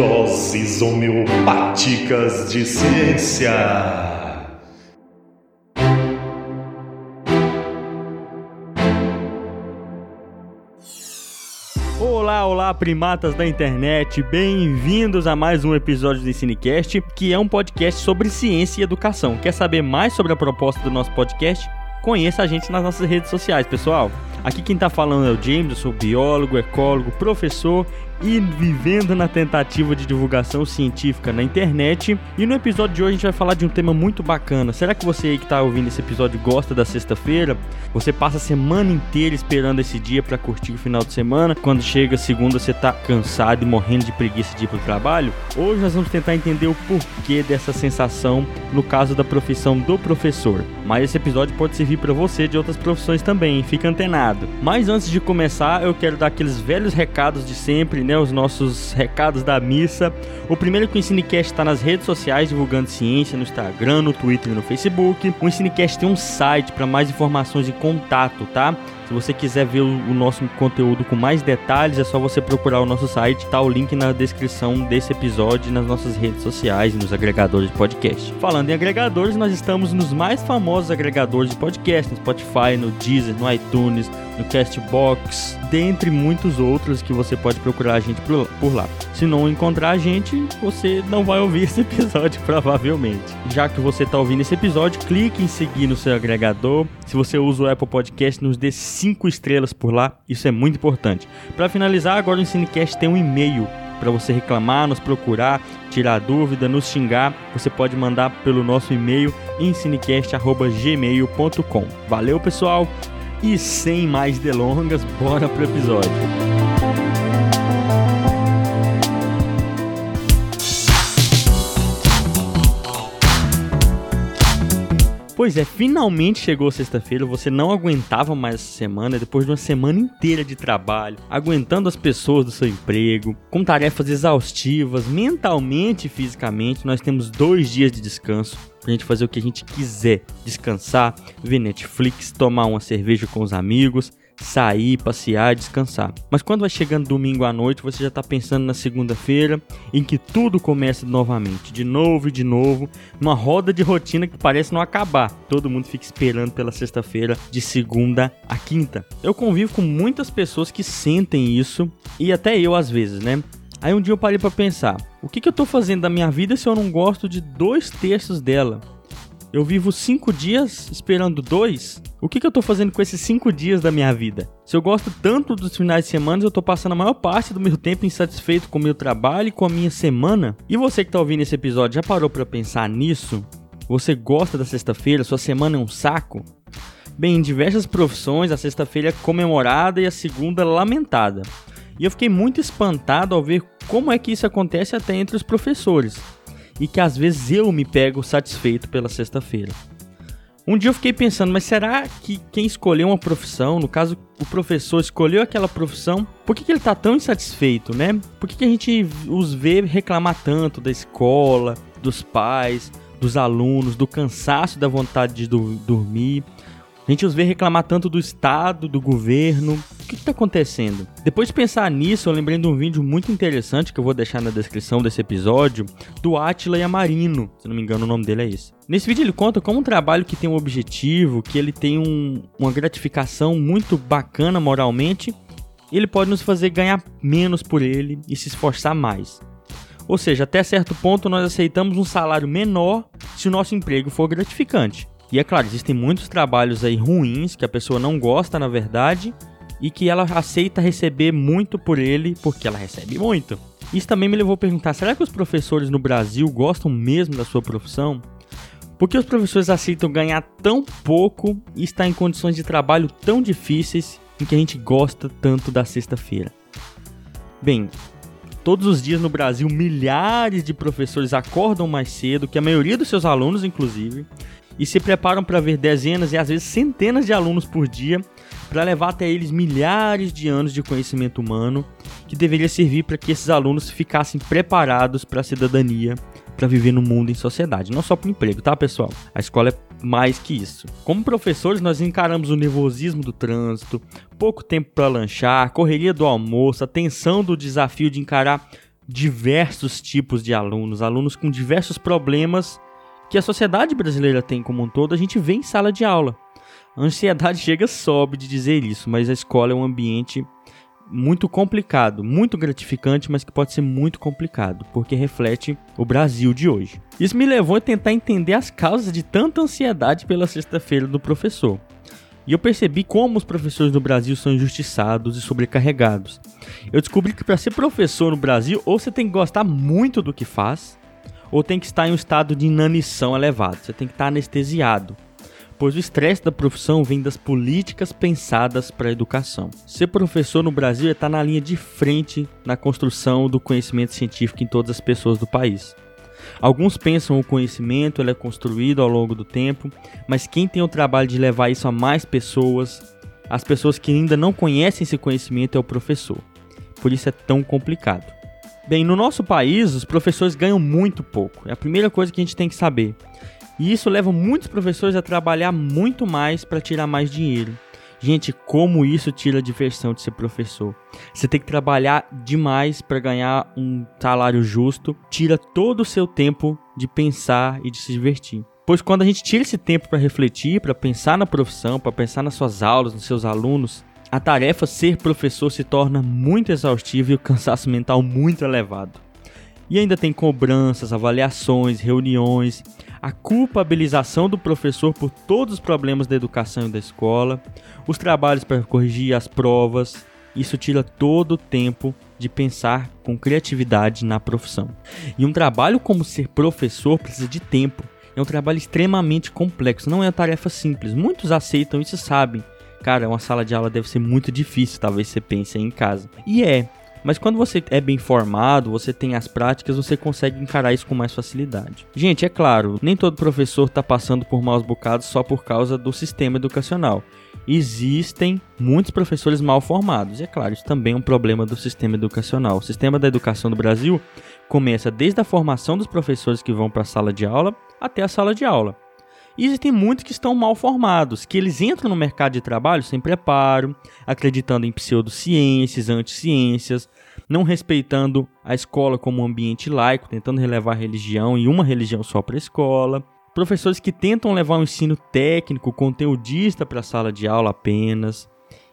Doses homeopáticas de ciência. Olá, primatas da internet, bem-vindos a mais um episódio do Incinecast, que é um podcast sobre ciência e educação. Quer saber mais sobre a proposta do nosso podcast? Conheça a gente nas nossas redes sociais, pessoal. Aqui quem tá falando é o James, eu sou biólogo, ecólogo, professor e vivendo na tentativa de divulgação científica na internet. E no episódio de hoje a gente vai falar de um tema muito bacana. Será que você aí que tá ouvindo esse episódio gosta da sexta-feira? Você passa a semana inteira esperando esse dia pra curtir o final de semana. Quando chega segunda você tá cansado e morrendo de preguiça de ir pro trabalho? Hoje nós vamos tentar entender o porquê dessa sensação no caso da profissão do professor. Mas esse episódio pode servir pra você de outras profissões também, hein? Fica antenado. Mas antes de começar, eu quero dar aqueles velhos recados de sempre, né? Os nossos recados da missa. O primeiro é que o Incinecast está nas redes sociais, divulgando ciência no Instagram, no Twitter e no Facebook. O Incinecast tem um site para mais informações e contato, tá? Se você quiser ver o nosso conteúdo com mais detalhes, é só você procurar o nosso site, tá o link na descrição desse episódio, nas nossas redes sociais e nos agregadores de podcast. Falando em agregadores, nós estamos nos mais famosos agregadores de podcast, no Spotify, no Deezer, no iTunes, no Castbox, dentre muitos outros que você pode procurar a gente por lá. Se não encontrar a gente, você não vai ouvir esse episódio, provavelmente. Já que você está ouvindo esse episódio, clique em seguir no seu agregador. Se você usa o Apple Podcast, nos dê 5 estrelas por lá, isso é muito importante. Para finalizar, agora o Incinecast tem um e-mail para você reclamar, nos procurar, tirar dúvida, nos xingar. Você pode mandar pelo nosso e-mail incinecast@gmail.com. Valeu, pessoal, e sem mais delongas, bora pro episódio. Pois é, finalmente chegou sexta-feira, você não aguentava mais essa semana, depois de uma semana inteira de trabalho, aguentando as pessoas do seu emprego, com tarefas exaustivas, mentalmente e fisicamente. Nós temos 2 dias de descanso, pra gente fazer o que a gente quiser, descansar, ver Netflix, tomar uma cerveja com os amigos, sair, passear, descansar. Mas quando vai chegando domingo à noite, você já tá pensando na segunda-feira, em que tudo começa novamente, de novo, numa roda de rotina que parece não acabar. Todo mundo fica esperando pela sexta-feira, de segunda a quinta. Eu convivo com muitas pessoas que sentem isso, e até eu às vezes, né? Aí um dia eu parei pra pensar, o que eu tô fazendo da minha vida se eu não gosto de 2/3 dela? Eu vivo 5 dias esperando 2? O que eu tô fazendo com esses 5 dias da minha vida? Se eu gosto tanto dos finais de semana, eu tô passando a maior parte do meu tempo insatisfeito com o meu trabalho e com a minha semana. E você que tá ouvindo esse episódio, já parou pra pensar nisso? Você gosta da sexta-feira? Sua semana é um saco? Bem, em diversas profissões, a sexta-feira é comemorada e a segunda lamentada. E eu fiquei muito espantado ao ver como é que isso acontece até entre os professores. E que às vezes eu me pego satisfeito pela sexta-feira. Um dia eu fiquei pensando, mas será que quem escolheu uma profissão, no caso o professor escolheu aquela profissão, por que ele está tão insatisfeito, né? Por que a gente os vê reclamar tanto da escola, dos pais, dos alunos, do cansaço, da vontade de dormir? A gente os vê reclamar tanto do Estado, do governo. O que está acontecendo? Depois de pensar nisso, eu lembrei de um vídeo muito interessante que eu vou deixar na descrição desse episódio, do Átila Iamarino, se não me engano o nome dele é esse. Nesse vídeo ele conta como um trabalho que tem um objetivo, que ele tem uma gratificação muito bacana moralmente, ele pode nos fazer ganhar menos por ele e se esforçar mais. Ou seja, até certo ponto nós aceitamos um salário menor se o nosso emprego for gratificante. E é claro, existem muitos trabalhos aí ruins, que a pessoa não gosta na verdade, e que ela aceita receber muito por ele, porque ela recebe muito. Isso também me levou a perguntar, será que os professores no Brasil gostam mesmo da sua profissão? Por que os professores aceitam ganhar tão pouco e estar em condições de trabalho tão difíceis em que a gente gosta tanto da sexta-feira? Bem, todos os dias no Brasil, milhares de professores acordam mais cedo que a maioria dos seus alunos, inclusive, e se preparam para ver dezenas e às vezes centenas de alunos por dia para levar até eles milhares de anos de conhecimento humano que deveria servir para que esses alunos ficassem preparados para a cidadania, para viver no mundo em sociedade, não só para o emprego, tá, pessoal? A escola é mais que isso. Como professores, nós encaramos o nervosismo do trânsito, pouco tempo para lanchar, a correria do almoço, a tensão do desafio de encarar diversos tipos de alunos, alunos com diversos problemas que a sociedade brasileira tem como um todo, a gente vê em sala de aula. A ansiedade chega, sobe de dizer isso, mas a escola é um ambiente muito complicado, muito gratificante, mas que pode ser muito complicado, porque reflete o Brasil de hoje. Isso me levou a tentar entender as causas de tanta ansiedade pela sexta-feira do professor. E eu percebi como os professores no Brasil são injustiçados e sobrecarregados. Eu descobri que para ser professor no Brasil, ou você tem que gostar muito do que faz, ou tem que estar em um estado de inanição elevado, você tem que estar anestesiado, pois o estresse da profissão vem das políticas pensadas para a educação. Ser professor no Brasil é estar na linha de frente na construção do conhecimento científico em todas as pessoas do país. Alguns pensam o conhecimento, ele é construído ao longo do tempo, mas quem tem o trabalho de levar isso a mais pessoas, as pessoas que ainda não conhecem esse conhecimento, é o professor. Por isso é tão complicado. Bem, no nosso país, os professores ganham muito pouco. É a primeira coisa que a gente tem que saber. E isso leva muitos professores a trabalhar muito mais para tirar mais dinheiro. Gente, como isso tira a diversão de ser professor? Você tem que trabalhar demais para ganhar um salário justo. Tira todo o seu tempo de pensar e de se divertir. Pois quando a gente tira esse tempo para refletir, para pensar na profissão, para pensar nas suas aulas, nos seus alunos, a tarefa ser professor se torna muito exaustiva e o cansaço mental muito elevado. E ainda tem cobranças, avaliações, reuniões, a culpabilização do professor por todos os problemas da educação e da escola, os trabalhos para corrigir, as provas. Isso tira todo o tempo de pensar com criatividade na profissão. E um trabalho como ser professor precisa de tempo. É um trabalho extremamente complexo, não é uma tarefa simples. Muitos aceitam isso e sabem. Cara, uma sala de aula deve ser muito difícil, talvez você pense aí em casa. E é, mas quando você é bem formado, você tem as práticas, você consegue encarar isso com mais facilidade. Gente, é claro, nem todo professor está passando por maus bocados só por causa do sistema educacional. Existem muitos professores mal formados, e é claro, isso também é um problema do sistema educacional. O sistema da educação do Brasil começa desde a formação dos professores que vão para a sala de aula até a sala de aula. E existem muitos que estão mal formados, que eles entram no mercado de trabalho sem preparo, acreditando em pseudociências, anticiências, não respeitando a escola como um ambiente laico, tentando relevar a religião e uma religião só para a escola. Professores que tentam levar um ensino técnico, conteudista para a sala de aula apenas.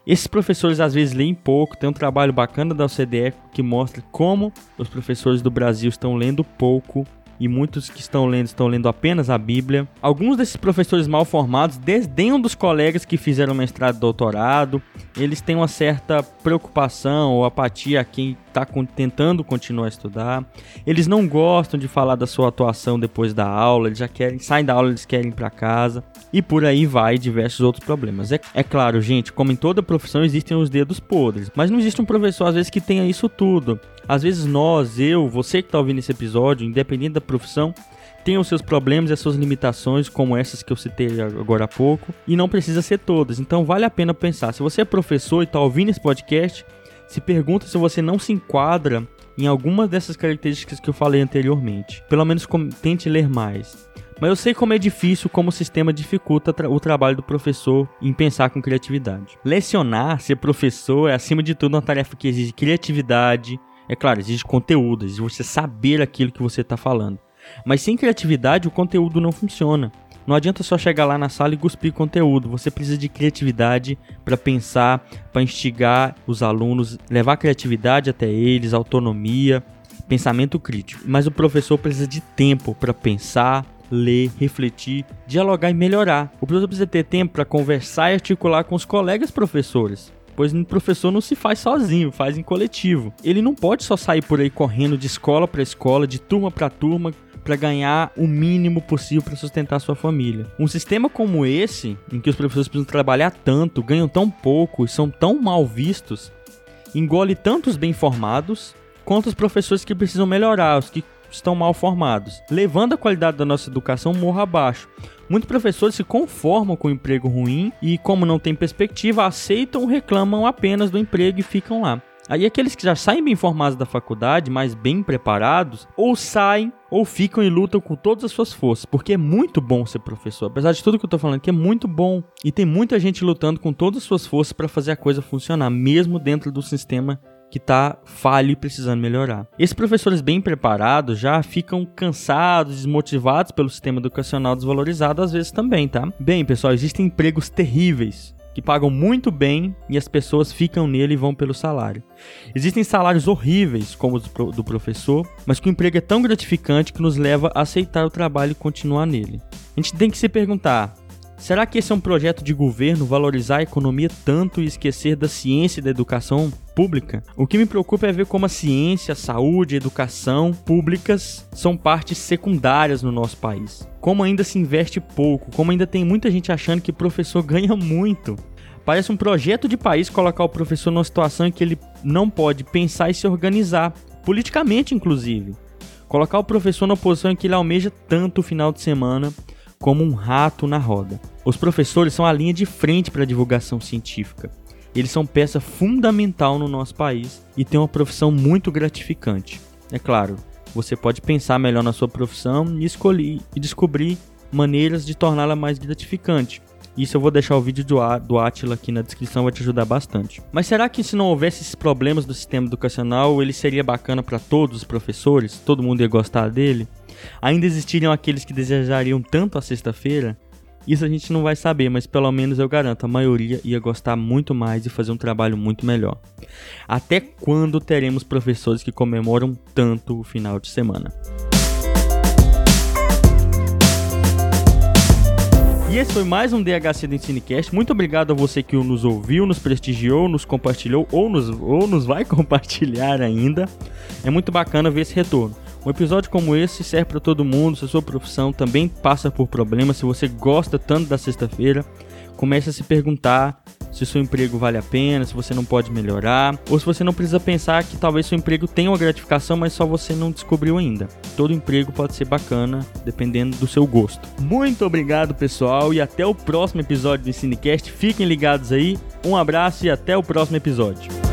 Esses professores às vezes leem pouco, tem um trabalho bacana da OCDE que mostra como os professores do Brasil estão lendo pouco. E muitos que estão lendo apenas a Bíblia. Alguns desses professores mal formados desdenham dos colegas que fizeram mestrado e doutorado. Eles têm uma certa preocupação ou apatia a quem está tentando continuar a estudar. Eles não gostam de falar da sua atuação depois da aula. Eles já querem, saem da aula, eles querem ir para casa. E por aí vai diversos outros problemas. É claro, gente, como em toda profissão existem os dedos podres. Mas não existe um professor, às vezes, que tenha isso tudo. Às vezes nós, eu, você que está ouvindo esse episódio, independente da profissão, tem os seus problemas e as suas limitações, como essas que eu citei agora há pouco, e não precisa ser todas, então vale a pena pensar. Se você é professor e está ouvindo esse podcast, se pergunta se você não se enquadra em algumas dessas características que eu falei anteriormente. Pelo menos tente ler mais. Mas eu sei como é difícil, como o sistema dificulta o trabalho do professor em pensar com criatividade. Lecionar, ser professor, é acima de tudo uma tarefa que exige criatividade. É claro, exige conteúdo, exige você saber aquilo que você está falando. Mas sem criatividade o conteúdo não funciona. Não adianta só chegar lá na sala e cuspir conteúdo. Você precisa de criatividade para pensar, para instigar os alunos, levar a criatividade até eles, autonomia, pensamento crítico. Mas o professor precisa de tempo para pensar, ler, refletir, dialogar e melhorar. O professor precisa ter tempo para conversar e articular com os colegas professores. Pois o professor não se faz sozinho, faz em coletivo. Ele não pode só sair por aí correndo de escola para escola, de turma para turma, para ganhar o mínimo possível para sustentar sua família. Um sistema como esse, em que os professores precisam trabalhar tanto, ganham tão pouco e são tão mal vistos, engole tanto os bem formados, quanto os professores que precisam melhorar, os que estão mal formados, levando a qualidade da nossa educação morro abaixo. Muitos professores se conformam com o emprego ruim e, como não tem perspectiva, aceitam ou reclamam apenas do emprego e ficam lá. Aí aqueles que já saem bem formados da faculdade, mais bem preparados, ou saem ou ficam e lutam com todas as suas forças, porque é muito bom ser professor. Apesar de tudo que eu tô falando, que é muito bom e tem muita gente lutando com todas as suas forças para fazer a coisa funcionar, mesmo dentro do sistema que está falho e precisando melhorar. Esses professores bem preparados já ficam cansados, desmotivados pelo sistema educacional desvalorizado às vezes também, tá? Bem, pessoal, existem empregos terríveis que pagam muito bem e as pessoas ficam nele e vão pelo salário. Existem salários horríveis, como o do professor, mas que o emprego é tão gratificante que nos leva a aceitar o trabalho e continuar nele. A gente tem que se perguntar, será que esse é um projeto de governo valorizar a economia tanto e esquecer da ciência e da educação pública? O que me preocupa é ver como a ciência, a saúde, a educação públicas são partes secundárias no nosso país. Como ainda se investe pouco, como ainda tem muita gente achando que professor ganha muito. Parece um projeto de país colocar o professor numa situação em que ele não pode pensar e se organizar, politicamente inclusive. Colocar o professor numa posição em que ele almeja tanto o final de semana como um rato na roda. Os professores são a linha de frente para a divulgação científica. Eles são peça fundamental no nosso país e têm uma profissão muito gratificante. É claro, você pode pensar melhor na sua profissão e escolher e descobrir maneiras de torná-la mais gratificante. Isso eu vou deixar o vídeo do Átila aqui na descrição, vai te ajudar bastante. Mas será que se não houvesse esses problemas do sistema educacional, ele seria bacana para todos os professores? Todo mundo ia gostar dele? Ainda existiriam aqueles que desejariam tanto a sexta-feira? Isso a gente não vai saber, mas pelo menos eu garanto, a maioria ia gostar muito mais e fazer um trabalho muito melhor. Até quando teremos professores que comemoram tanto o final de semana? E esse foi mais um DHC do Incinecast. Muito obrigado a você que nos ouviu, nos prestigiou, nos compartilhou ou nos vai compartilhar ainda. É muito bacana ver esse retorno. Um episódio como esse serve para todo mundo. Se a sua profissão também passa por problemas, se você gosta tanto da sexta-feira, comece a se perguntar se seu emprego vale a pena, se você não pode melhorar, ou se você não precisa pensar que talvez seu emprego tenha uma gratificação, mas só você não descobriu ainda. Todo emprego pode ser bacana, dependendo do seu gosto. Muito obrigado, pessoal, e até o próximo episódio do Incinecast. Fiquem ligados aí, um abraço e até o próximo episódio.